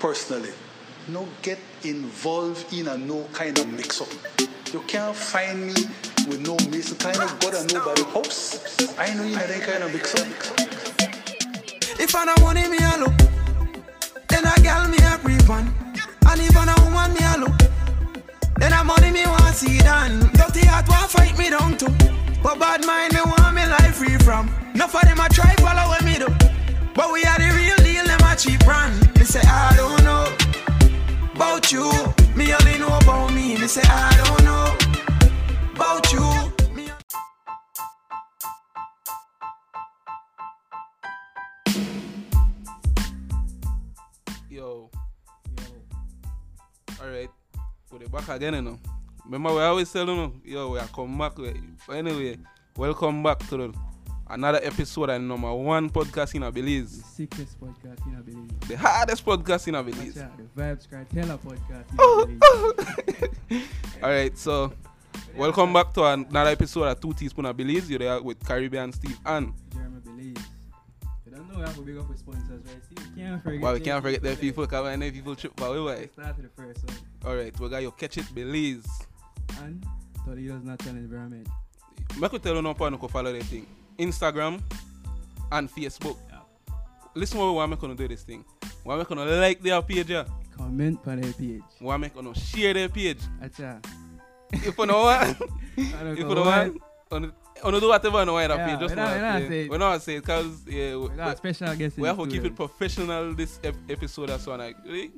personally, no get involved in a no kind of mix-up. You can't find me with no mix, kind of God and nobody hopes. I know you know that kind of mix-up. If I don't want it, me alone, then I gal me a creep one. And if I don't want me alone, then I money me want see done. Dirty heart want fight me down too, but bad mind me want me life free from. Enough of them a try follow with me though, but we are the real deal, them a cheap brand. Me say I don't know about you, me only know about me. Me say I don't know about you. Yo. Alright, we're back again, you know. Remember, we always tell you, yo, we are come back. Anyway, welcome back to another episode and number one podcast in Belize. The sickest podcast in Belize. The hardest podcast in Belize. The Vibes Cartella podcast in Belize. Alright, so welcome back to another episode of Two Teaspoons of Belize. You're there with Caribbean Steve and Jeremy Belize. I don't know we have to big up with sponsors, right? See, we can't forget. Well, we can't forget their people, because I know people trip for we start with the first one. Alright, we got your Catch It Belize. And Toledo's Natural Environment. I could tell you now, you can follow their thing. Instagram and Facebook. Yeah. Listen to what we're going to do this thing. We're going to like their page. Yeah? Comment on their page. We're going to share their page. Acha. If you know what? If you know what? Oh, no, do whatever no other page. Just we're not saying because we have to keep it professional this episode and so on. Like, we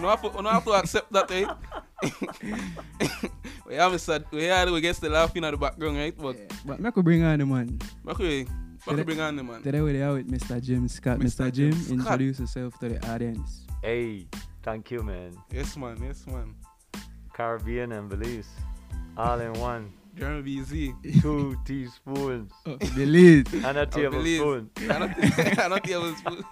don't have to accept that, right? we get the laughing at the background, right? But I could bring on the man. Today we are with Mr. Jim Scott. Mr. Jim Scott. Introduce yourself to the audience. Hey, thank you, man. Yes, man. Caribbean and Belize, all in one. Jeremy Belize. 2 teaspoons. Belize. And a tablespoon. And a tablespoon.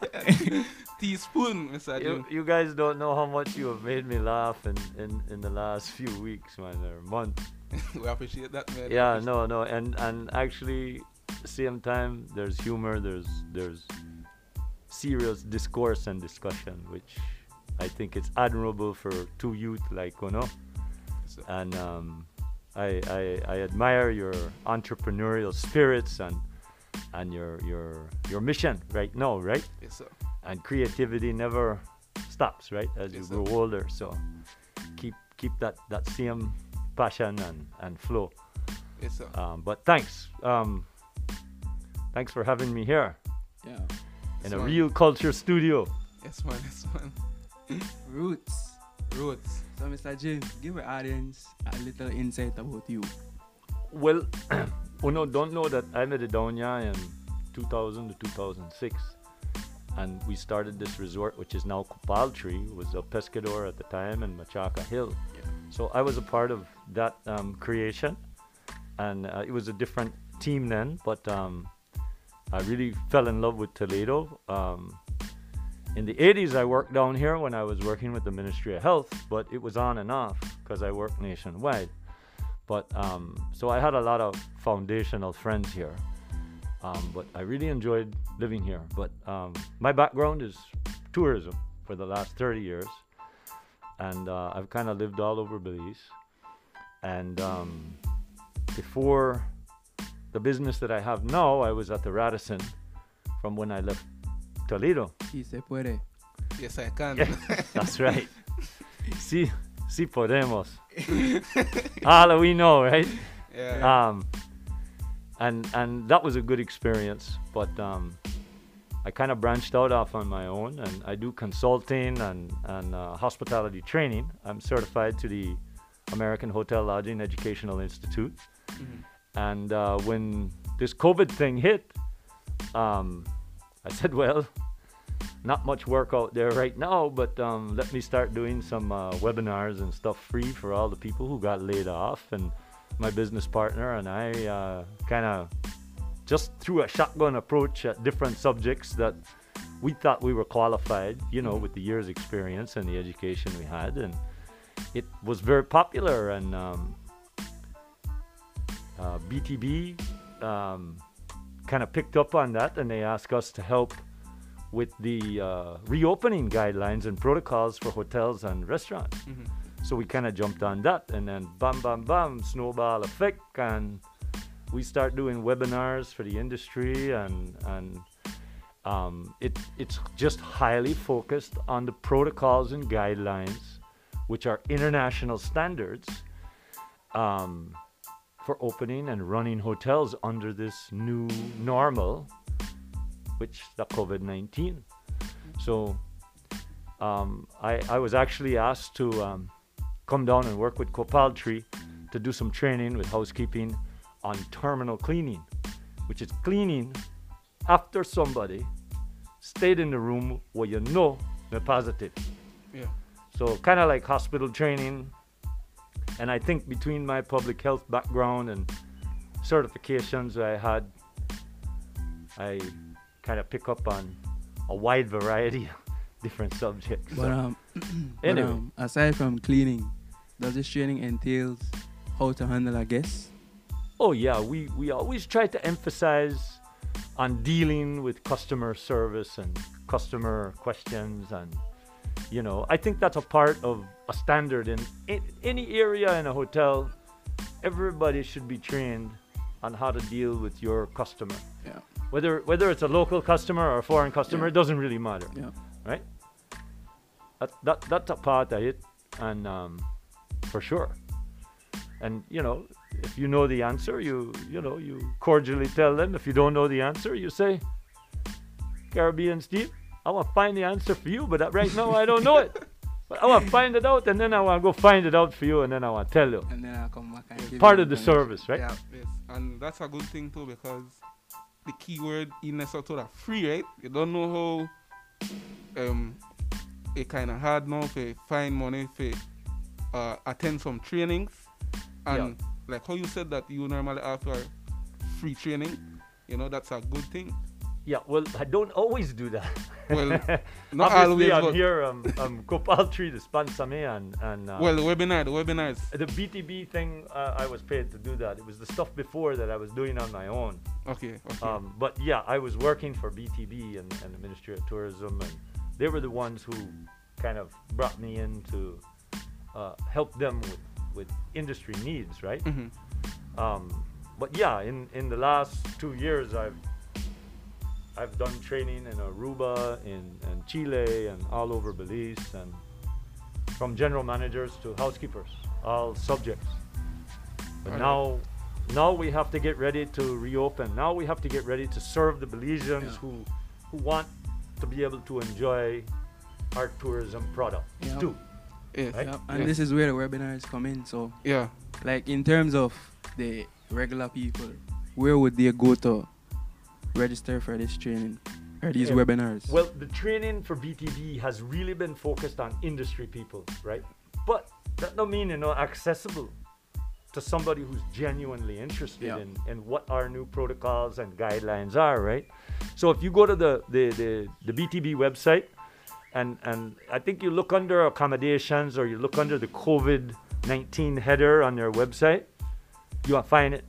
Teaspoon, Mr. Jim. You guys don't know how much you have made me laugh in the last few weeks, man, or month. We appreciate that, man. Yeah, no. And actually, same time, there's humor, there's serious discourse and discussion, which I think it's admirable for two youth like Kono. And, I admire your entrepreneurial spirits and your mission right now, right? Yes, sir. And creativity never stops, right? As you grow older, so keep that same passion and flow. Yes, sir. But thanks, thanks for having me here. Yeah. In a real culture studio. Yes, man. Roots. So, Mr. Jim, give our audience a little insight about you. Well, Uno don't know that I made it down here in 2000 to 2006. And we started this resort, which is now Copal Tree. It was El Pescador at the time and Machaca Hill. Yeah. So I was a part of that creation. And it was a different team then. But I really fell in love with Toledo. In the 80s, I worked down here when I was working with the Ministry of Health, but it was on and off because I worked nationwide. But so I had a lot of foundational friends here, but I really enjoyed living here. But my background is tourism for the last 30 years, and I've kind of lived all over Belize. And before the business that I have now, I was at the Radisson from when I left Toledo. Si se puede. Yes, I can. Yeah, that's right. si podemos. All that we know, right? Yeah. And that was a good experience, but I kind of branched out off on my own, and I do consulting and hospitality training. I'm certified to the American Hotel Lodging Educational Institute, and when this COVID thing hit, I said, well, not much work out there right now, but let me start doing some webinars and stuff free for all the people who got laid off. And my business partner and I kind of just threw a shotgun approach at different subjects that we thought we were qualified, with the years experience and the education we had. And it was very popular. And BTB kind of picked up on that, and they asked us to help with the reopening guidelines and protocols for hotels and restaurants. Mm-hmm. So we kind of jumped on that, and then bam, bam, bam, snowball effect, and we start doing webinars for the industry, and it's just highly focused on the protocols and guidelines, which are international standards for opening and running hotels under this new normal, which the COVID-19. So I was actually asked to come down and work with Copal Tree to do some training with housekeeping on terminal cleaning, which is cleaning after somebody stayed in the room where you know they're positive. Yeah. So kind of like hospital training. And I think between my public health background and certifications I had, I kind of pick up on a wide variety of different subjects. But, anyway. Aside from cleaning, does this training entails how to handle a guest? Oh yeah, we always try to emphasize on dealing with customer service and customer questions, and you know, I think that's a part of a standard in any area in a hotel. Everybody should be trained on how to deal with your customer. Yeah. Whether it's a local customer or a foreign customer, yeah, it doesn't really matter. Yeah. Right? That's a part of it, and for sure. And you know, if you know the answer, you cordially tell them. If you don't know the answer, you say, Caribbean Steve, I want to find the answer for you, but right now I don't know it. But I want to find it out, and then I want to go find it out for you, and then I want to tell you. And then I'll come back and give you part of the service, right? Yeah, yes. And that's a good thing too, because the keyword in Lesotho are free, right? You don't know how it kind of hard now for find money for attend some trainings, and yeah, like how you said that you normally offer free training, you know, that's a good thing. Yeah, well, I don't always do that. Well, not obviously always. I'm here, Copal Tree, the sponsor me, and well, the webinars. The BTB thing, I was paid to do that. It was the stuff before that I was doing on my own. Okay. But yeah, I was working for BTB and the Ministry of Tourism, and they were the ones who kind of brought me in to help them with industry needs, right? Mm-hmm. But yeah, in the last 2 years, I've done training in Aruba, in Chile, and all over Belize, and from general managers to housekeepers, all subjects. But now we have to get ready to reopen. Now we have to get ready to serve the Belizeans, yeah, who want to be able to enjoy our tourism product, yeah, too. Yeah. Right? Yeah. And yeah, this is where the webinars come in. So yeah, like in terms of the regular people, where would they go to register for this training or these webinars? Well, the training for BTB has really been focused on industry people, right? But that don't mean they're not accessible to somebody who's genuinely interested, yeah, in what our new protocols and guidelines are, right? So if you go to the BTB website, and I think you look under accommodations, or you look under the COVID-19 header on their website, you'll find it,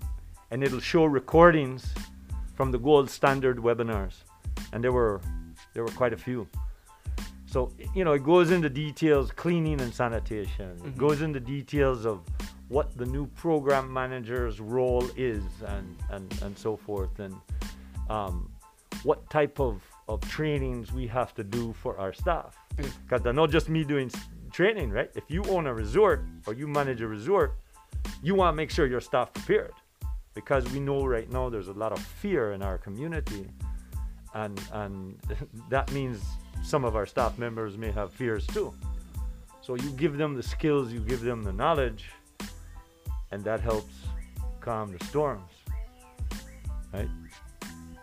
and it'll show recordings from the gold standard webinars, and there were quite a few. So you know, it goes into details, cleaning and sanitation. Mm-hmm. It goes into details of what the new program manager's role is, and so forth, and what type of trainings we have to do for our staff. Because they're not just me doing training, right? If you own a resort or you manage a resort, you want to make sure your staff prepared. Because we know right now there's a lot of fear in our community, and that means some of our staff members may have fears too. So you give them the skills, you give them the knowledge, and that helps calm the storms, right?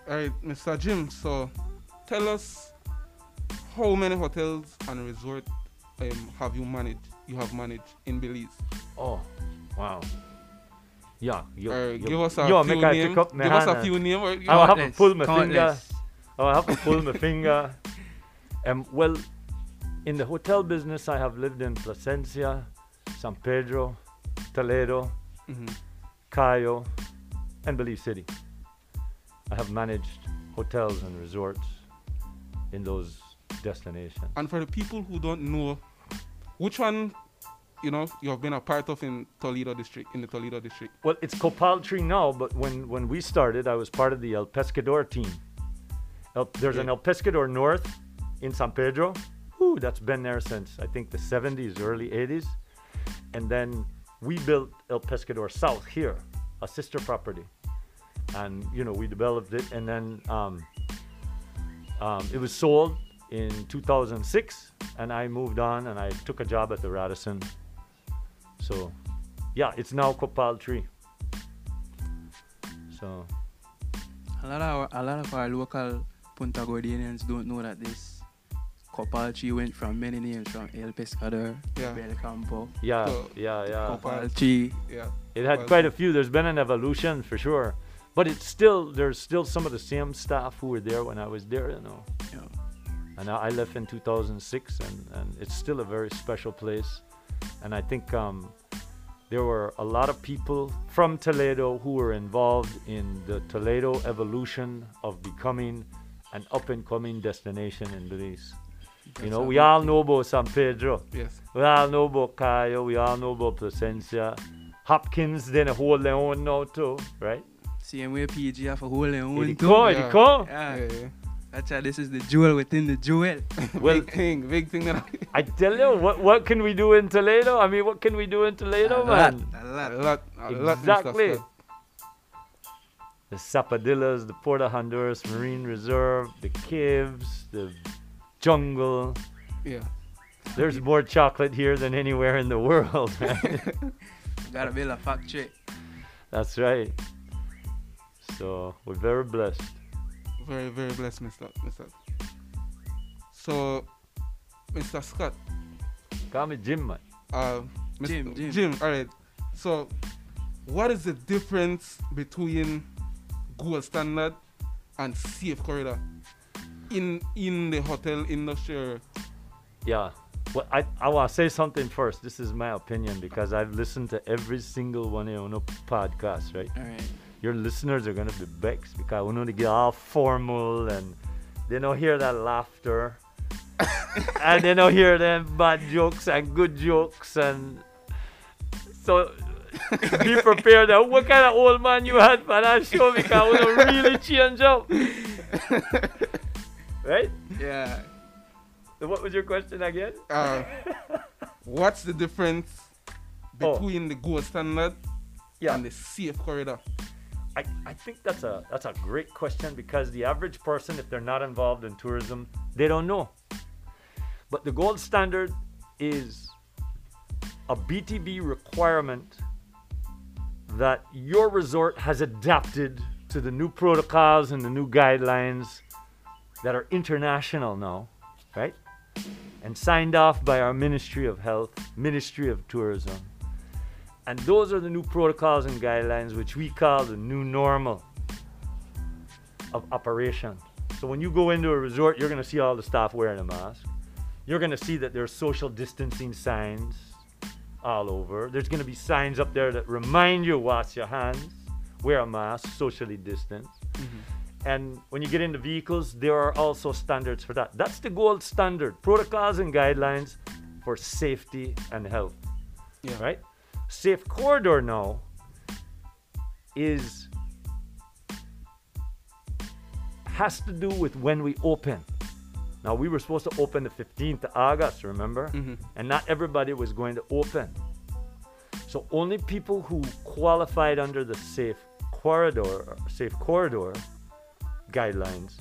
All right, Mr. Jim, so tell us how many hotels and resorts have you managed in Belize? Oh, wow. Yeah, give us a few names. I'll have to pull my finger. Well, in the hotel business, I have lived in Placencia, San Pedro, Toledo, mm-hmm, Cayo, and Belize City. I have managed hotels and resorts in those destinations. And for the people who don't know, which one, you know, you've been a part of in Toledo district, in the Toledo district? Well, it's Copal Tree now, but when we started, I was part of the El Pescador team. There's an El Pescador North in San Pedro. Ooh, that's been there since, I think, the 70s, early 80s. And then we built El Pescador South here, a sister property. And, you know, we developed it. And then it was sold in 2006. And I moved on and I took a job at the Radisson. So, yeah, it's now Copal Tree. So, a lot of our local Punta Gordians don't know that this Copal Tree went from many names, from El Pescador, Belcampo. Yeah. Copal Tree. Yeah. It had quite a few. There's been an evolution for sure, but it's still, there's still some of the same staff who were there when I was there, you know. Yeah. And I left in 2006, and it's still a very special place. And I think there were a lot of people from Toledo who were involved in the Toledo evolution of becoming an up-and-coming destination in Belize. You know, we all know about San Pedro. Yes. We all know about Cayo. We all know about Placencia. Hopkins then a whole their own now too, right? Same way PG have a whole their own too. Yeah. Actually, this is the jewel within the jewel. Well, big thing. That I tell you, what can we do in Toledo? I mean, what can we do in Toledo, a lot. Exactly. The Zapotillas, the Port of Honduras Marine Reserve, the caves, the jungle. Yeah. There's more chocolate here than anywhere in the world, right? Gotta build a factory. That's right. So we're very blessed. Very, very blessed, Mr. So, Mr. Scott. Call me Jim, man. Jim, all right. So, what is the difference between gold standard and safe corridor in the hotel industry? Yeah. Well, I want to say something first. This is my opinion because I've listened to every single one of your podcasts, right? All right. Your listeners are going to be vexed because we want to get all formal and they don't hear that laughter and they don't hear them bad jokes and good jokes. And so be prepared. What kind of old man you had for that show, because we don't really change up. Right? Yeah. So what was your question again? What's the difference between the gold standard and the safe corridor? I think that's a great question, because the average person, if they're not involved in tourism, they don't know. But the gold standard is a BTB requirement that your resort has adapted to the new protocols and the new guidelines that are international now, right? And signed off by our Ministry of Health, Ministry of Tourism. And those are the new protocols and guidelines, which we call the new normal of operation. So when you go into a resort, you're going to see all the staff wearing a mask. You're going to see that there's social distancing signs all over. There's going to be signs up there that remind you, wash your hands, wear a mask, socially distance. Mm-hmm. And when you get into vehicles, there are also standards for that. That's the gold standard, protocols and guidelines for safety and health, right? Safe corridor now has to do with when we open. Now, we were supposed to open the 15th of August, remember? Mm-hmm. And not everybody was going to open. So only people who qualified under the safe corridor guidelines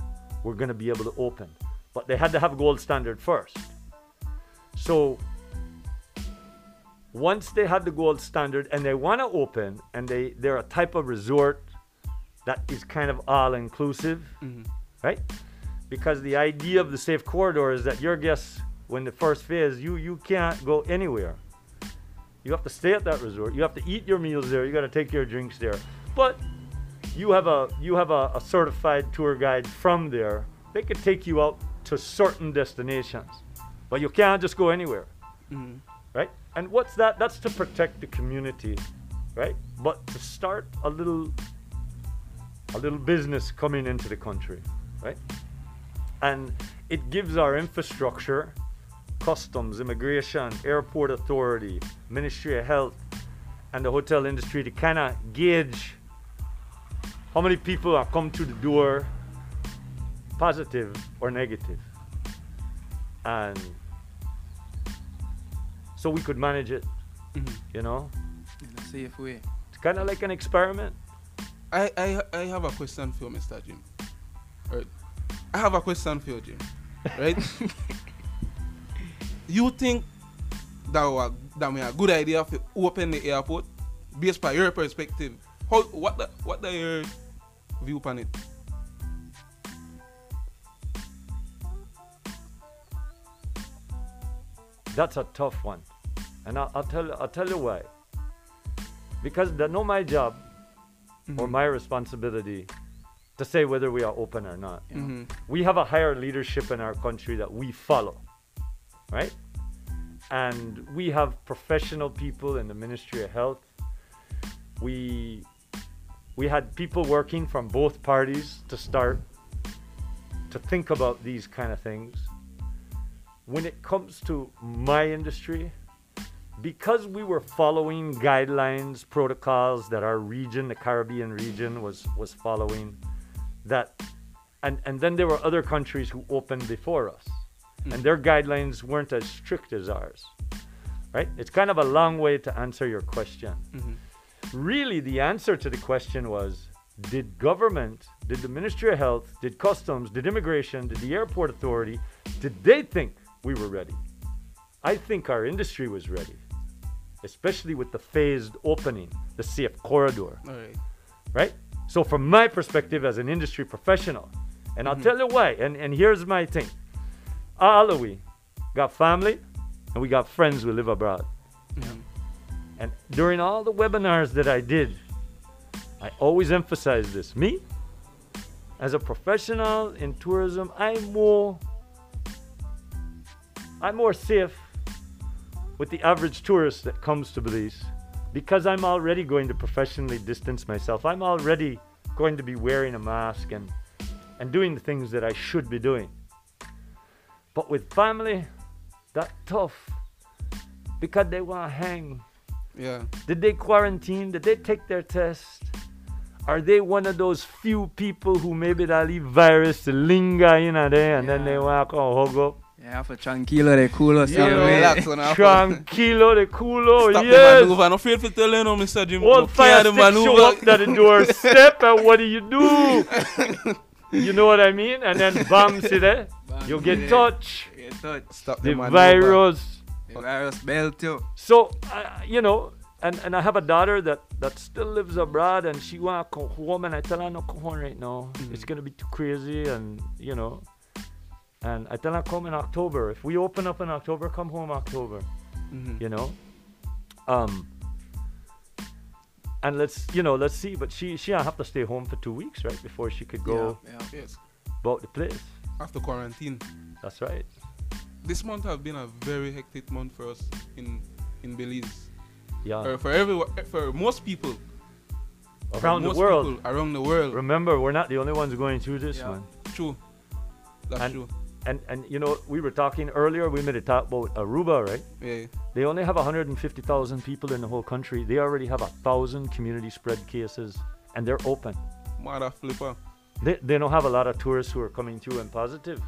were going to be able to open. But they had to have gold standard first. So once they had the gold standard and they want to open, and they're a type of resort that is kind of all-inclusive, right? Because the idea of the safe corridor is that your guests, when the first phase, you can't go anywhere. You have to stay at that resort. You have to eat your meals there. You got to take your drinks there. But you have a certified tour guide from there. They could take you out to certain destinations, but you can't just go anywhere, right? And what's that? That's to protect the community, right? But to start a little business coming into the country, right? And It gives our infrastructure, customs, immigration, airport authority, Ministry of Health, and the hotel industry to kind of gauge how many people have come to the door, positive or negative. And so we could manage it, you know? Let's see if we... It's kind of like an experiment. I have a question for you, Mr. Jim. I have a question for you, Jim. Right? You think that we have a good idea to open the airport based by your perspective? How, what are your view on it? That's a tough one, and I'll tell you why. Because that's not my job or my responsibility to say whether we are open or not. You know? We have a higher leadership in our country that we follow, right? And we have professional people in the Ministry of Health. We had people working from both parties to start to think about these kind of things. When it comes to my industry, because we were following guidelines, protocols that our region, the Caribbean region, was following, that, and then there were other countries who opened before us, and their guidelines weren't as strict as ours, right? It's kind of a long way to answer your question. Really, the answer to the question was, did government, did the Ministry of Health, did customs, did immigration, did the airport authority, did they think we were ready? I think our industry was ready, especially with the phased opening, the safe corridor, right? So from my perspective as an industry professional, and I'll tell you why, and here's my thing. All of we got family and we got friends who live abroad. And during all the webinars that I did, I always emphasize this. Me, as a professional in tourism, I'm more safe with the average tourist that comes to Belize because I'm already going to professionally distance myself. I'm already going to be wearing a mask and doing the things that I should be doing. But with family, that's tough because they want to hang. Did they quarantine? Did they take their test? Are they one of those few people who maybe they leave virus to linger in there and then they walk or hug up? Yeah, for tranquilo de culo. Tranquilo de culo, stop the maneuver. I'm afraid to tell you, Mr. Jim. Old fire stick show up at the doorstep and what do you do? You know what I mean? And then bam, see there? You get touched. Stop the virus. So, you know, and I have a daughter that still lives abroad and she want to come home and I tell her no come home right now. It's going to be too crazy and, you know. And I tell her come in October. If we open up in October, come home October, you know. And let's see. But she have to stay home for 2 weeks, right, before she could go about the place. After quarantine. That's right. This month has been a very hectic month for us in Belize. For most people around the world. Remember, we're not the only ones going through this, man. True. That's true. And you know, we were talking earlier. We made a talk about Aruba, right? Yeah. They only have 150,000 people in the whole country. They already have 1,000 community spread cases, and they're open. Mother flipper. They don't have a lot of tourists who are coming through and positive.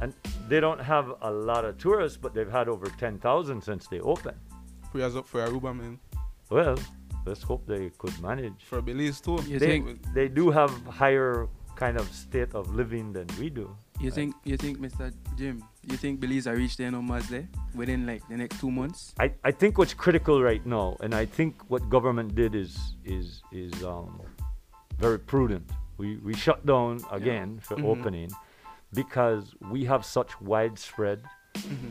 And they don't have a lot of tourists, but they've had over 10,000 since they opened. Prayers up for Aruba, man. Well, let's hope they could manage. For Belize, too. They do have higher kind of state of living than we do. You think, Mr. Jim, you think Belize will reach their numbers there within like the next 2 months? I think what's critical right now, and I think what government did is very prudent. We shut down again for opening. Because we have such widespread.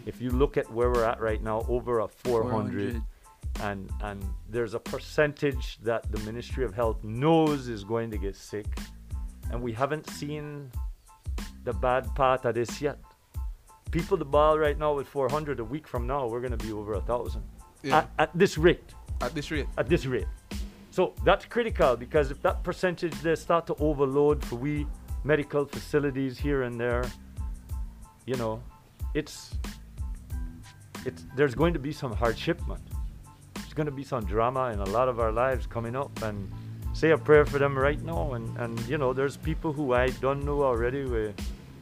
If you look at where we're at right now, over a 400, and there's a percentage that the Ministry of Health knows is going to get sick, and we haven't seen the bad part of this yet. People the ball right now with 400. A week from now, we're going to be over 1,000 at this rate. So that's critical because if that percentage they start to overload, for we medical facilities here and there. You know, there's going to be some hardship, man. There's going to be some drama in a lot of our lives coming up, and say a prayer for them right now. And you know, there's people who I don't know already who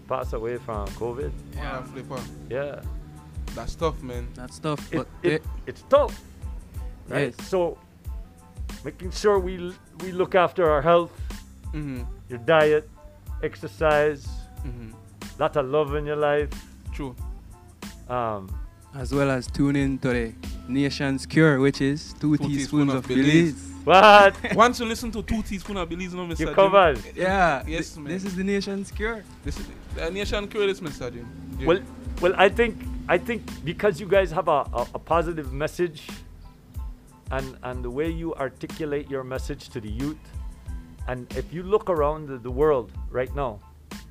passed away from COVID. Yeah, flipper. Yeah. That's tough, man. That's tough. But it's tough, right? Yes. So making sure we look after our health, mm-hmm. your diet, exercise, mm-hmm. lot of love in your life. True. As well as tune in to the nation's cure, which is two teaspoons of Belize. What? Once you listen to 2 teaspoons of Belize, no, Mr. You're covered. Yeah. Yes, man. This is the nation's cure. This is the nation's cure, this, Mr. Jim. Yeah. Well, I think because you guys have a positive message, and the way you articulate your message to the youth, and if you look around the world right now,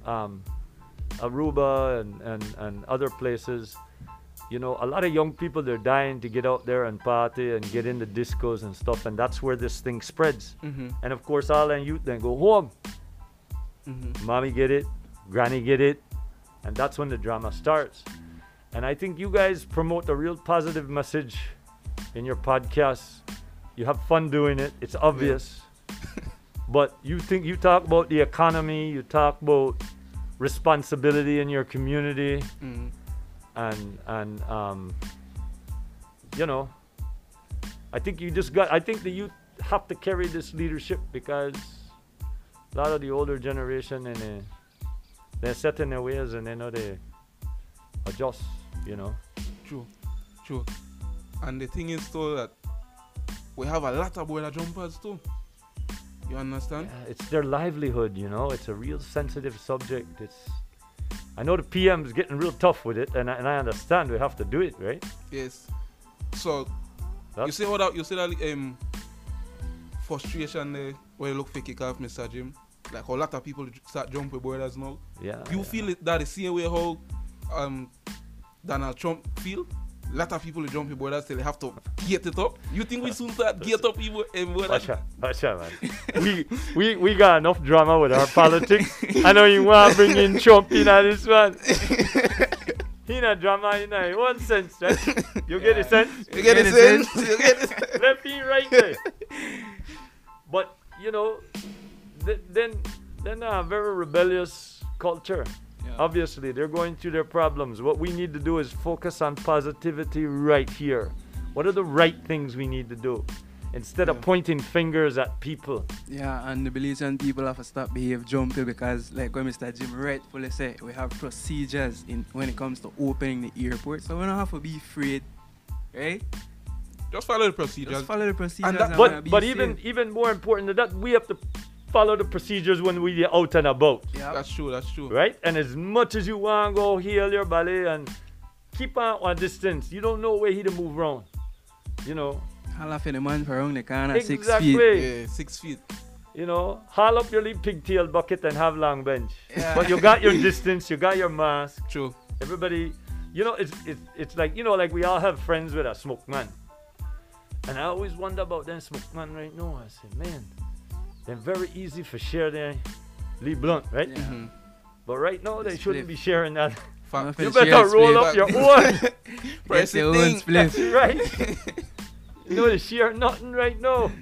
Aruba and other places, you know, a lot of young people, they're dying to get out there and party and get into discos and stuff, and that's where this thing spreads. Mm-hmm. And of course, all the youth then go home. Mm-hmm. Mommy get it, granny get it, and that's when the drama starts. And I think you guys promote a real positive message in your podcast. You have fun doing it. It's obvious. Yeah. But you talk about the economy. You talk about responsibility in your community. Mm. And you know, I think the youth have to carry this leadership, because a lot of the older generation, and they're set in their ways, and they know they adjust, you know. True. And the thing is too that we have a lot of boiler jumpers too. You understand? Yeah, it's their livelihood, you know. It's a real sensitive subject. I know the PM is getting real tough with it, and I understand we have to do it, right? Yes. So you see that frustration there when you look for kick off, Mr. Jim. Like a lot of people start jumping boilers now. Yeah. You feel it that the same way how Donald Trump feel. A lot of people jump in borders till they have to get it up. You think we soon start get up people and borders? Watcha, man. we got enough drama with our politics. I know you want to bring in Trump in this one. He not drama in a one sense, right? You get the sense? You get the sense? You get the sense? Left in right there. But, you know, then a very rebellious culture. Yeah. Obviously, they're going through their problems. What we need to do is focus on positivity right here. What are the right things we need to do? Instead of pointing fingers at people. Yeah, and the Belizean people have to stop behave jumpy, because, like what Mr. Jim rightfully said, we have procedures when it comes to opening the airport. So we don't have to be afraid, right? Just follow the procedures. And even more important than that, we have to follow the procedures when we're out and about. Yep. That's true. Right? And as much as you want to go heal your belly and keep on distance, you don't know where he to move around. You know? Holla for the man for around the corner, exactly. 6 feet. Yeah, 6 feet. You know? Haul up your little pigtail bucket and have long bench. Yeah. But you got your distance, you got your mask. True. Everybody, you know, it's like, you know, like we all have friends with a smoke man. And I always wonder about them smoke man right now. I say, man, they're very easy for share their Lee Blunt, right? Yeah. Mm-hmm. But right now, they shouldn't be sharing that. You better roll up your own. Press your own split. Right. You know, they share nothing right now.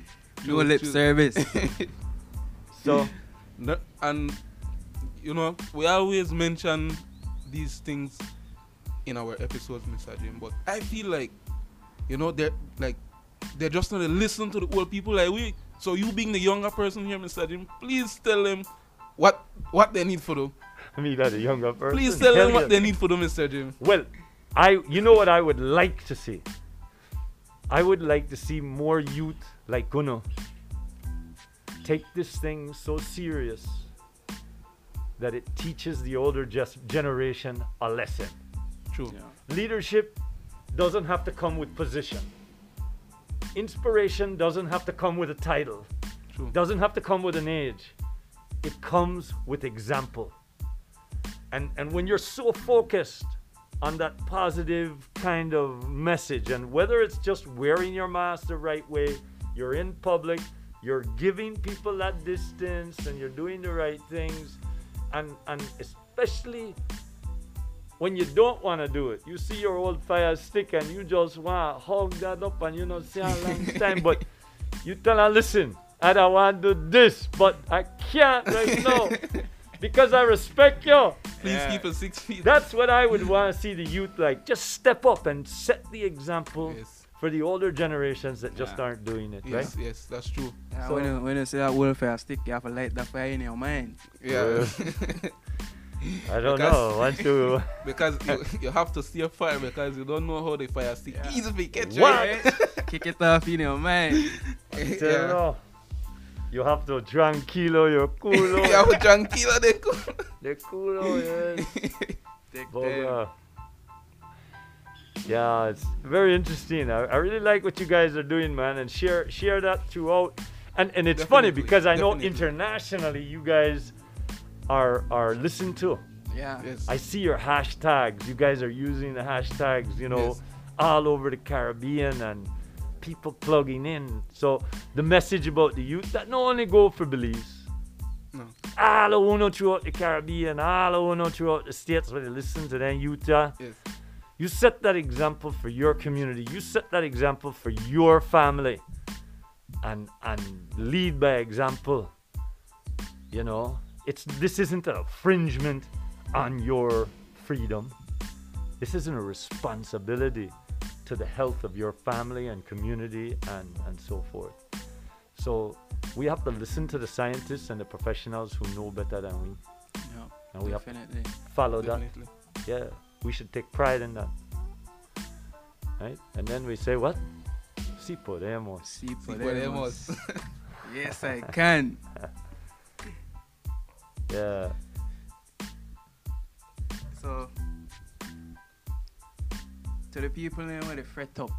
No lip service. So, and you know, we always mention these things in our episodes, Mr. Jim, but I feel like, you know, they're just going to listen to the old people like we. So you being the younger person here, Mr. Jim, please tell them what they need for them. I mean, that's a younger person. Please tell them what they need for them, Mr. Jim. Well, you know what I would like to see? I would like to see more youth like Kuno take this thing so serious that it teaches the older generation a lesson. True. Yeah. Leadership doesn't have to come with position. Inspiration doesn't have to come with a title. True. Doesn't have to come with an age. It comes with example. And when you're so focused on that positive kind of message, and whether it's just wearing your mask the right way, you're in public, you're giving people that distance, and you're doing the right things, and especially when you don't want to do it. You see your old fire stick and you just want to hug that up and you know, say a long time, but you tell her, listen, I don't want to do this, but I can't right now because I respect you. Please keep us 6 feet. That's what I would want to see the youth like. Just step up and set the example for the older generations that just aren't doing it, right? Yes, that's true. Yeah, so when you say that welfare stick, you have to light that fire in your mind. Yeah. I don't know. Because you have to steer fire because you don't know how the fire stick easily catch you. Kick it off in your mind. I don't know. You have to tranquilo your culo. You have to tranquilo the culo. The culo, yes. But, yeah, it's very interesting. I really like what you guys are doing, man, and share that throughout. And it's funny because I know internationally you guys are listened to. Yeah. Yes. I see your hashtags. You guys are using the hashtags, you know, all over the Caribbean and people plugging in. So the message about the youth that not only go for Belize. No. All of uno throughout the Caribbean, all of uno throughout the states where they listen to them, Utah. Yes. You set that example for your community. You set that example for your family. And lead by example. You know? This isn't an infringement on your freedom. This isn't a responsibility to the health of your family and community and so forth. So we have to listen to the scientists and the professionals who know better than we. Yeah, and we have to follow that. Yeah, we should take pride in that. Right? And then we say what? Si podemos. Si podemos. Yes, I can. Yeah. So, to the people in where they fret up,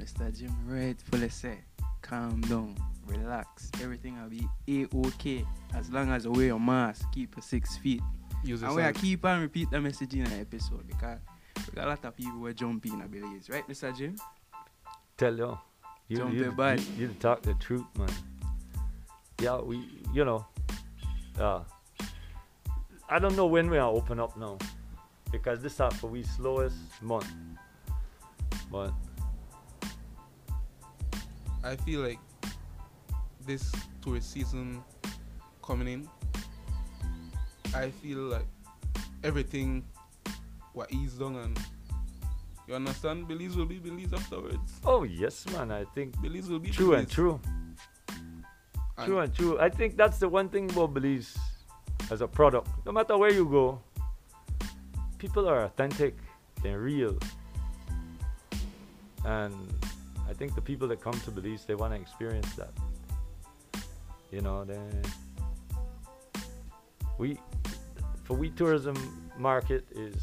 Mr. Jim rightfully say, calm down, relax, everything will be A-OK as long as you wear your mask, keep 6 feet. And we keep and repeat the message in an episode because we got a lot of people who are jumping in Belize, right, Mr. Jim? Tell you. You talk the truth, man. Yeah, you know. I don't know when we are open up now because this is for we slowest month, but I feel like this tourist season coming in, I feel like everything was eased down and you understand Belize will be Belize afterwards. Oh yes, man, I think Belize will be true Belize. True and true. I think that's the one thing about Belize as a product. No matter where you go, people are authentic, they're real. And I think the people that come to Belize, they want to experience that. You know, we tourism market is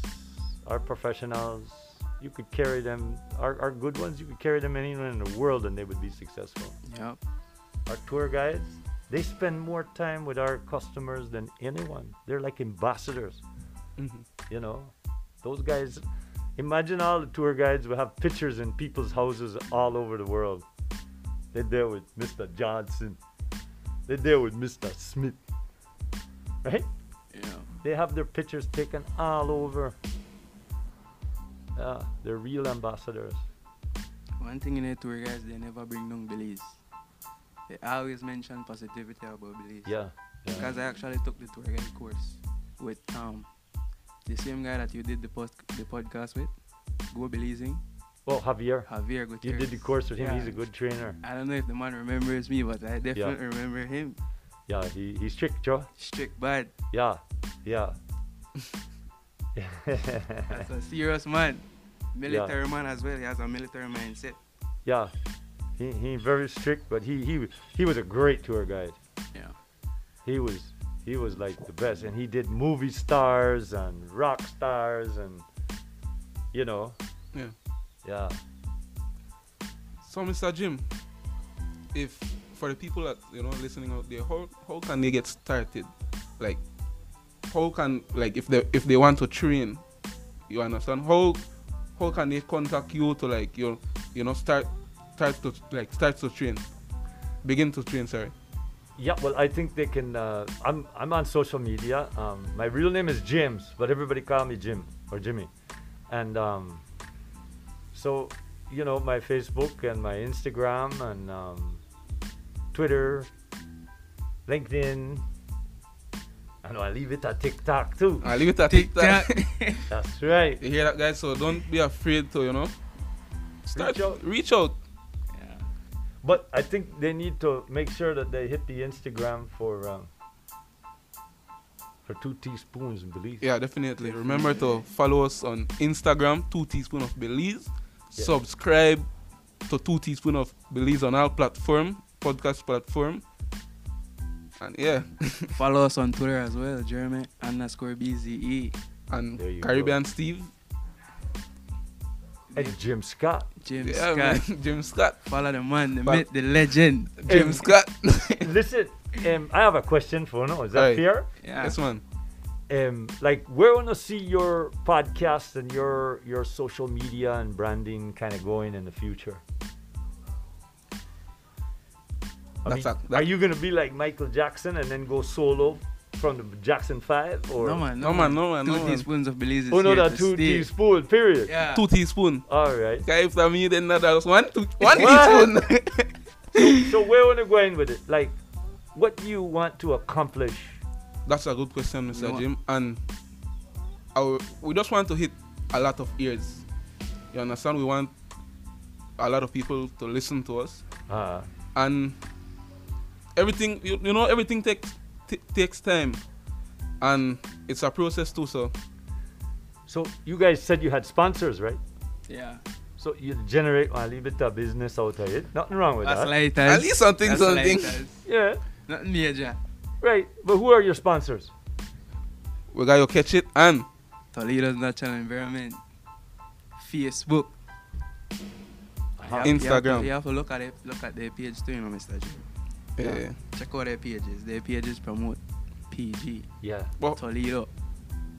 our professionals. You could carry them, our good ones, you could carry them anywhere in the world and they would be successful. Yep. Our tour guides, they spend more time with our customers than anyone. They're like ambassadors, you know. Those guys, imagine all the tour guides will have pictures in people's houses all over the world. They're there with Mr. Johnson. They're there with Mr. Smith, right? Yeah. They have their pictures taken all over. Yeah, they're real ambassadors. One thing in their tour guides, they never bring down Belize. They always mention positivity about Belize. Yeah. Because I actually took the tour guide course with the same guy that you did the podcast with, Go Belizing. Oh, Javier. Javier Gutierrez. You did the course with him. He's a good trainer. I don't know if the man remembers me, but I definitely remember him. Yeah, he's strict, Joe. Strict, bad. Yeah. That's a serious man. Military man as well. He has a military mindset. Yeah. He very strict, but he was a great tour guide. Yeah. He was like the best, and he did movie stars and rock stars and you know. Yeah. So Mr. Jim, if for the people that you know listening out there, how can they get started? Like how can if they want to train, you understand? How can they contact you to like you know start to train. Begin to train, sorry. Yeah, well, I think they can. I'm on social media. My real name is James, but everybody call me Jim or Jimmy. And so, you know, my Facebook and my Instagram and Twitter, LinkedIn. I know I leave it at TikTok too. I leave it at TikTok. That's right. You hear that, guys? So don't be afraid to, you know, start reach out. But I think they need to make sure that they hit the Instagram for Two Teaspoons of Belize. Yeah, definitely. Remember to follow us on Instagram, 2 Teaspoons of Belize. Yes. Subscribe to 2 Teaspoons of Belize on our platform, podcast platform. And yeah. Follow us on Twitter as well, Jeremy_BZE. And Caribbean Steve. And Jim Scott. Jim Scott. Jim Scott. Follow the man, the myth, the legend. Jim Scott. Listen, I have a question for now. Is that fair? Yeah. Yes, man. Like, we want to see your podcast and your social media and branding kind of going in the future. Are you going to be like Michael Jackson and then go solo from the Jackson 5? Or? No, man. 2 Teaspoons of Belize is two teaspoons, period. Yeah. 2 teaspoons. All right. Okay, if that means then that's one teaspoon. So where are we going with it? Like, what do you want to accomplish? That's a good question, Mr. Jim. And we just want to hit a lot of ears. You understand? We want a lot of people to listen to us. And everything, you know, everything takes time, and it's a process too. So you guys said you had sponsors, right? Yeah. So you generate a little bit of business out of it. Nothing wrong with that. At least something. Yeah. Nothing major. Right. But who are your sponsors? We got your Catch It and Toledo's Natural Environment, Facebook, Instagram. You have to look at their page too, you know, Mr. Jim. Yeah. Check out their pages. Their pages promote PG. Yeah. But Toledo.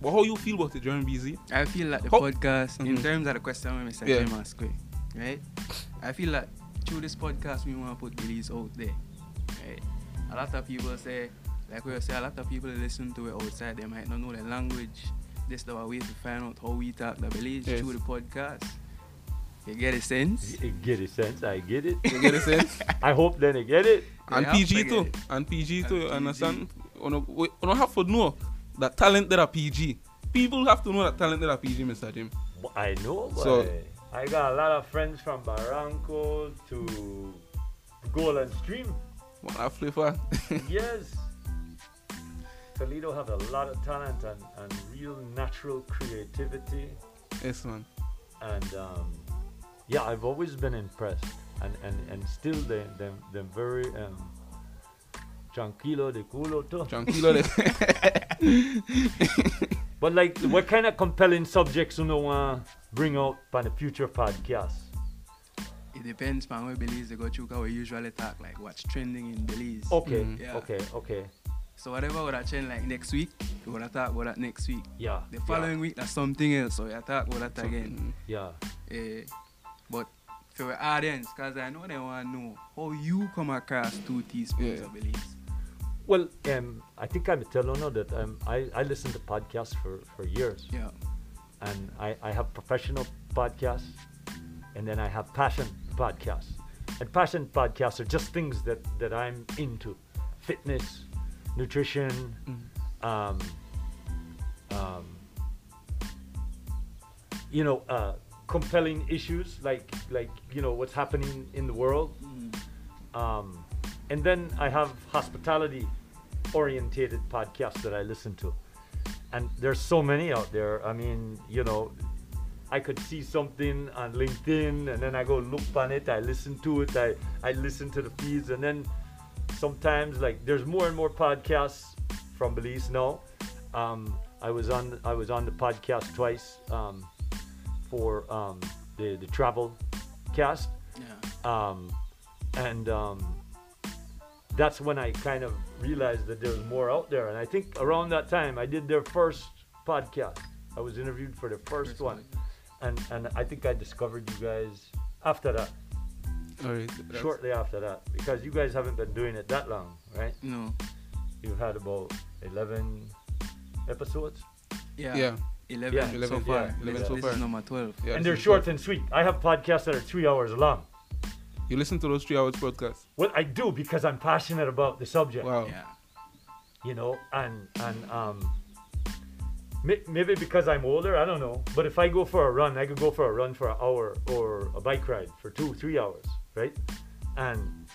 But how you feel about it, Jeremy Belize? I feel like podcast, in terms of the question when Mr. Jim asked, right? I feel like through this podcast, we want to put Belize out there, right? A lot of people say, like we say, a lot of people listen to it outside. They might not know the language. This is our way to find out how we talk the Belize through the podcast. You get a sense? I get it. You get a sense? I hope then they get it. And PG too. You understand? We don't have to know that talent that are PG. People have to know that talent that are PG, Mr. Jim. I know, but I got a lot of friends from Barranco to Golden Stream. What a flipper. Yes. Toledo have a lot of talent and real natural creativity. Yes, man. And yeah, I've always been impressed, and still they're very tranquilo de culo too. But like, what kind of compelling subjects you want to bring out for the future podcast? It depends on where Belize they go through. We usually talk like what's trending in Belize. Okay, okay. So whatever we're trend like next week, we're gonna talk about that next week. Yeah. The following week, that's something else. So we talk about that again. Yeah. But for the audience, because I know they want to know how you come across 2 Teaspoons of Belize. Well, I think I'm telling you that I listen to podcasts for years. Yeah. And I have professional podcasts, and then I have passion podcasts. And passion podcasts are just things that I'm into. Fitness, nutrition, you know, compelling issues like you know what's happening in the world, and then I have hospitality orientated podcasts that I listen to, and there's so many out there. I mean, you know, I could see something on LinkedIn and then I go look on it, I listen to it, I listen to the feeds, and then sometimes like there's more and more podcasts from Belize now. I was on the podcast twice. For the travel cast, and that's when I kind of realized that there's more out there. And I think around that time I did their first podcast. I was interviewed for the first one, and I think I discovered you guys after that. All right, shortly after that, because you guys haven't been doing it that long. right? No. You had about 11 episodes? Yeah. 11 so far. Yeah. 11 so far. This is number 12. Yeah, and they're short and sweet. I have podcasts that are 3 hours long. You listen to those 3 hours podcasts? Well, I do because I'm passionate about the subject. Wow. Yeah. You know, and maybe because I'm older, I don't know. But if I go for a run, I could go for a run for an hour or a bike ride for 2-3 hours, right? And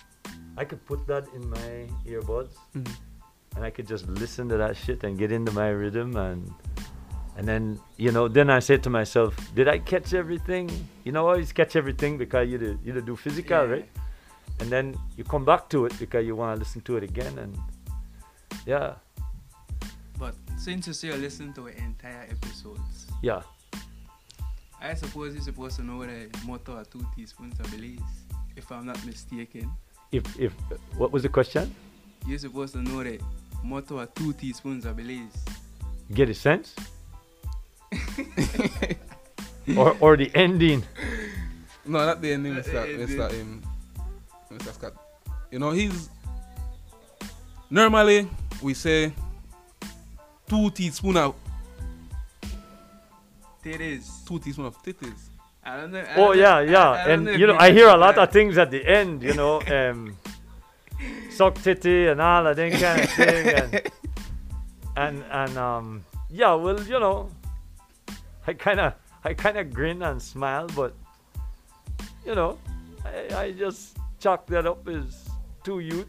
I could put that in my earbuds, mm-hmm. and I could just listen to that shit and get into my rhythm and then, you know, then I say to myself, did I catch everything? You know, always catch everything because you do physical, yeah. right? And then you come back to it because you want to listen to it again. And yeah. But since you say you listen to entire episodes. Yeah. I suppose you're supposed to know the motto of 2 teaspoons of Belize, if I'm not mistaken. If what was the question? You're supposed to know the motto of 2 teaspoons of Belize. Get a sense? or the ending? No, not the ending. Mr. Scott. You know, he's normally we say 2 teaspoons of titties. 2 teaspoons of titties. I hear a lot of things at the end, you know, suck titty and all of that kind of thing, and yeah, well, you know, I kind of grin and smile, but you know, I just chalk that up as two youth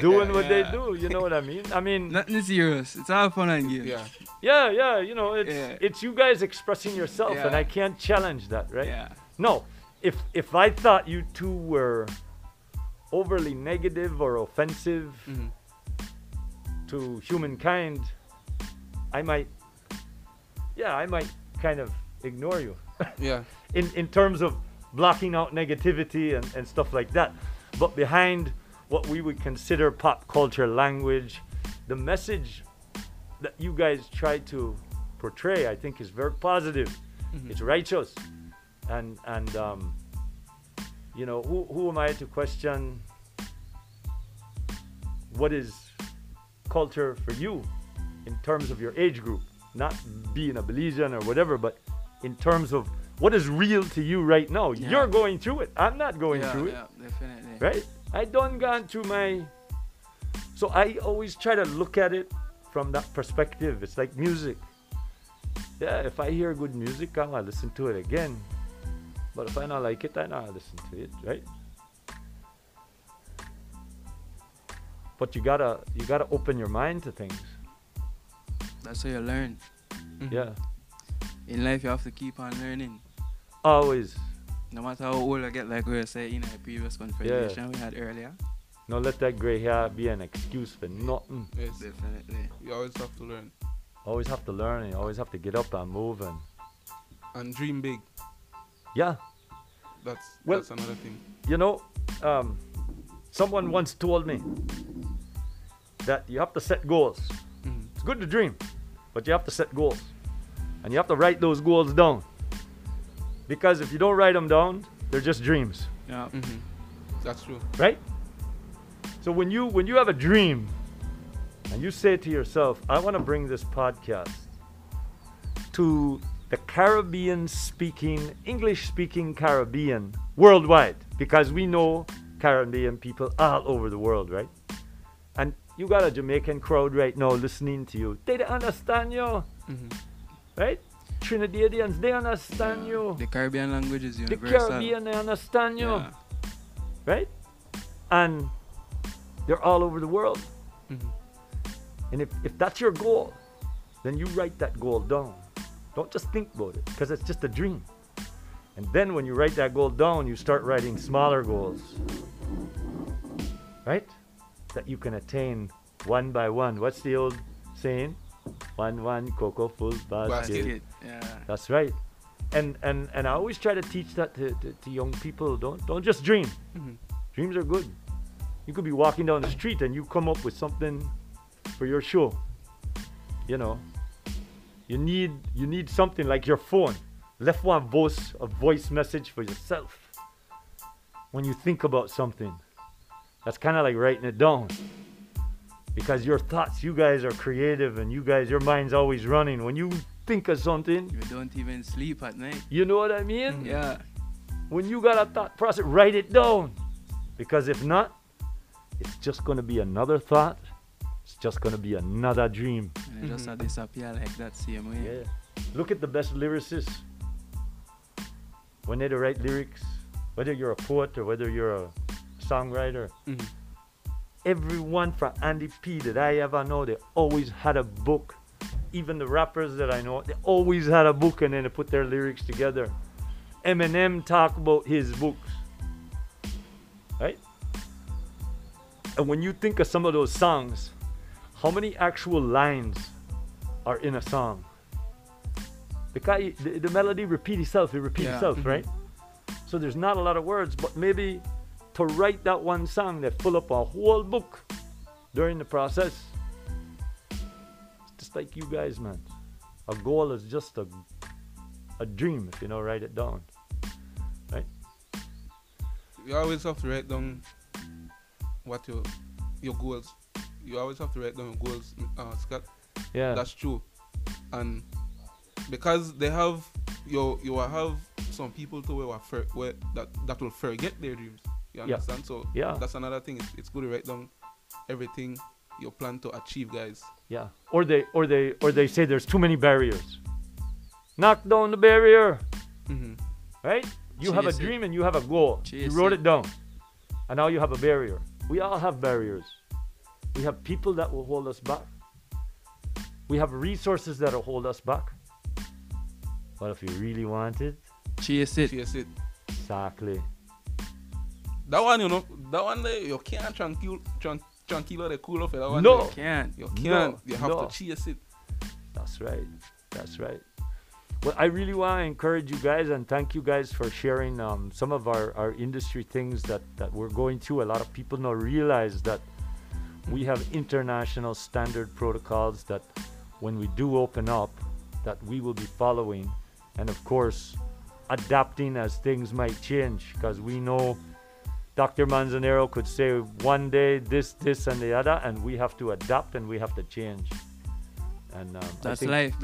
doing what they do. You know what I mean? Nothing serious. It's all fun and games. Yeah. You know, it's you guys expressing yourself, and I can't challenge that, right? Yeah. No, if I thought you two were overly negative or offensive to humankind, I might kind of ignore you. Yeah. In terms of blocking out negativity and stuff like that, but behind what we would consider pop culture language, the message that you guys try to portray, I think, is very positive. Mm-hmm. It's righteous, and you know, who am I to question what is culture for you in terms of your age group? Not being a Belizean or whatever, but in terms of what is real to you right now. Yeah. You're going through it. I'm not going through it. Yeah, definitely. Right? I done gone through my... So I always try to look at it from that perspective. It's like music. Yeah, if I hear good music, I want to listen to it again. But if I don't like it, I don't listen to it, right? But you gotta open your mind to things. That's how you learn. Mm-hmm. Yeah. In life, you have to keep on learning. Always. No matter how old I get, like we were saying in our previous conversation we had earlier. Don't let that gray hair be an excuse for nothing. Yes. Definitely. You always have to learn. Always have to learn. You always have to get up and move. And dream big. Yeah. That's another thing. You know, someone once told me that you have to set goals. It's good to dream, but you have to set goals, and you have to write those goals down, because if you don't write them down, they're just dreams. Yeah, mm-hmm. That's true. Right? So when you have a dream and you say to yourself, I want to bring this podcast to the Caribbean-speaking, English-speaking Caribbean worldwide, because we know Caribbean people all over the world, right? And you got a Jamaican crowd right now listening to you. They don't understand you. Mm-hmm. Right? Trinidadians, they understand you. The Caribbean language is universal. The Caribbean, they understand you. Yeah. Right? And they're all over the world. Mm-hmm. And if that's your goal, then you write that goal down. Don't just think about it, because it's just a dream. And then when you write that goal down, you start writing smaller goals. Right? That you can attain one by one. What's the old saying? One cocoa full basket. Yeah. That's right. And I always try to teach that to young people. Don't just dream. Mm-hmm. Dreams are good. You could be walking down the street and you come up with something for your show. You know, you need something like your phone. Left one voice message for yourself when you think about something. That's kind of like writing it down. because your thoughts, you guys are creative, and you guys, your mind's always running. When you think of something, you don't even sleep at night. You know what I mean? Yeah. When you got a thought process, write it down, because if not, it's just going to be another thought. It's just going to be another dream. And it just disappear like that same way. Yeah. Look at the best lyricists. When they write lyrics, whether you're a poet or whether you're a songwriter, everyone from Andy P that I ever know, they always had a book. Even the rappers that I know, they always had a book, and then they put their lyrics together. Eminem talk about his books, right? And when you think of some of those songs, how many actual lines are in a song? Because the melody repeats itself, right? So there's not a lot of words, but maybe to write that one song, they fill up a whole book during the process. It's just like you guys, man. A goal is just a dream if you don't write it down, right? You always have to write down what your goals. You always have to write down your goals, Scott. Yeah, that's true. And because they have you will have some people too that will forget their dreams. You understand? Yeah. So yeah, that's another thing. It's good to write down everything you plan to achieve, guys. Yeah. Or they say there's too many barriers. Knock down the barrier. Right? You have a dream and you have a goal. You wrote it down, and now you have a barrier. We all have barriers. We have people that will hold us back. We have resources that will hold us back. But if you really want it, chase it. Exactly. That one, you know, that one there, you can't tranquilo the cool off. That one, no, you can't. No, you have to chase it. That's right. Well, I really want to encourage you guys and thank you guys for sharing some of our industry things that we're going through. A lot of people don't realize that we have international standard protocols that when we do open up, that we will be following, and of course, adapting as things might change, because we know Dr. Manzanero could say one day this, and the other, and we have to adapt and we have to change. And that's life,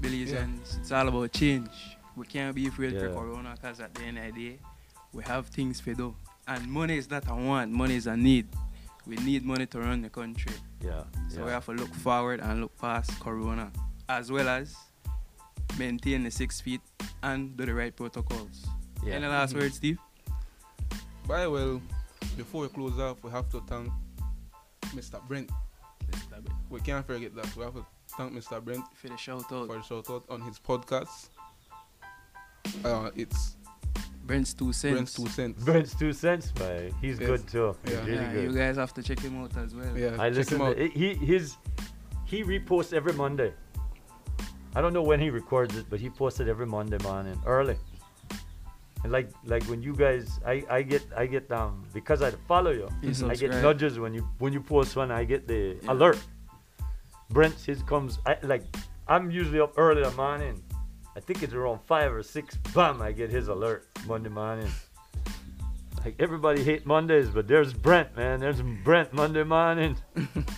Belize, and it's all about change. We can't be afraid for Corona, because at the end of the day, we have things to do. And money is not a want, money is a need. We need money to run the country. Yeah. So we have to look forward and look past Corona, as well as maintain the 6 feet and do the right protocols. Yeah. Any last word, Steve? Right, well, before we close off, we have to thank Mr. Brent. We can't forget that. We have to thank Mr. Brent for the shout out on his podcast. It's Brent's 2 Cents. Brent's 2 Cents, man. He's good too. Yeah. He's really good. You guys have to check him out as well. Yeah, I listen. He reposts every Monday. I don't know when he records it, but he posts it every Monday morning early. And like when you guys, I get because I follow you, I get nudges when you post one. I get the alert. Brent's, his comes, I'm usually up early in the morning. I think it's around 5 or 6, bam, I get his alert Monday morning. Like, everybody hate Mondays, but there's Brent, man. There's Brent Monday morning.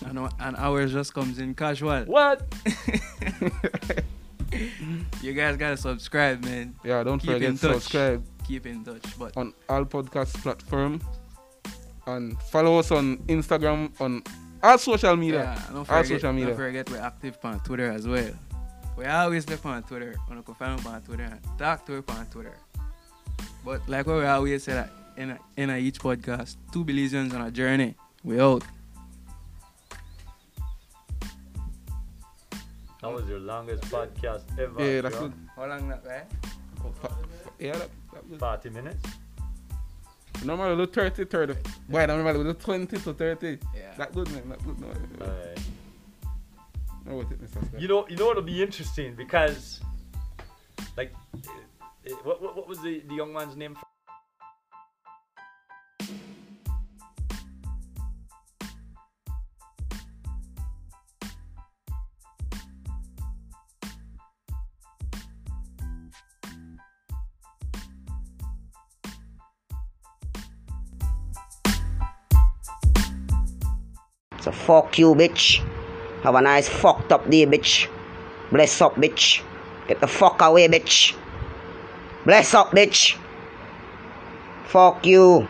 I know, and ours just comes in casual. What? You guys gotta subscribe, man. Yeah, don't forget to subscribe. Keep in touch. But on all podcast platform, and follow us on Instagram, on our social media. Yeah, don't forget we're active on Twitter as well. We always live on Twitter. We can find us on Twitter and talk to us on Twitter. But like what we always say, that in each podcast, two Belizeans on a journey. We out. That was your longest podcast ever. Yeah, that's good. How long that, right? Yeah, that was 40 minutes. Normally we do 30. Boy, normally we do 20 to 30. Yeah. That good, man. That good. No. Alright. You know it'll be interesting, because like what was the young man's name? So fuck you, bitch. Have a nice fucked up day, bitch. Bless up, bitch. Get the fuck away, bitch. Bless up, bitch. Fuck you.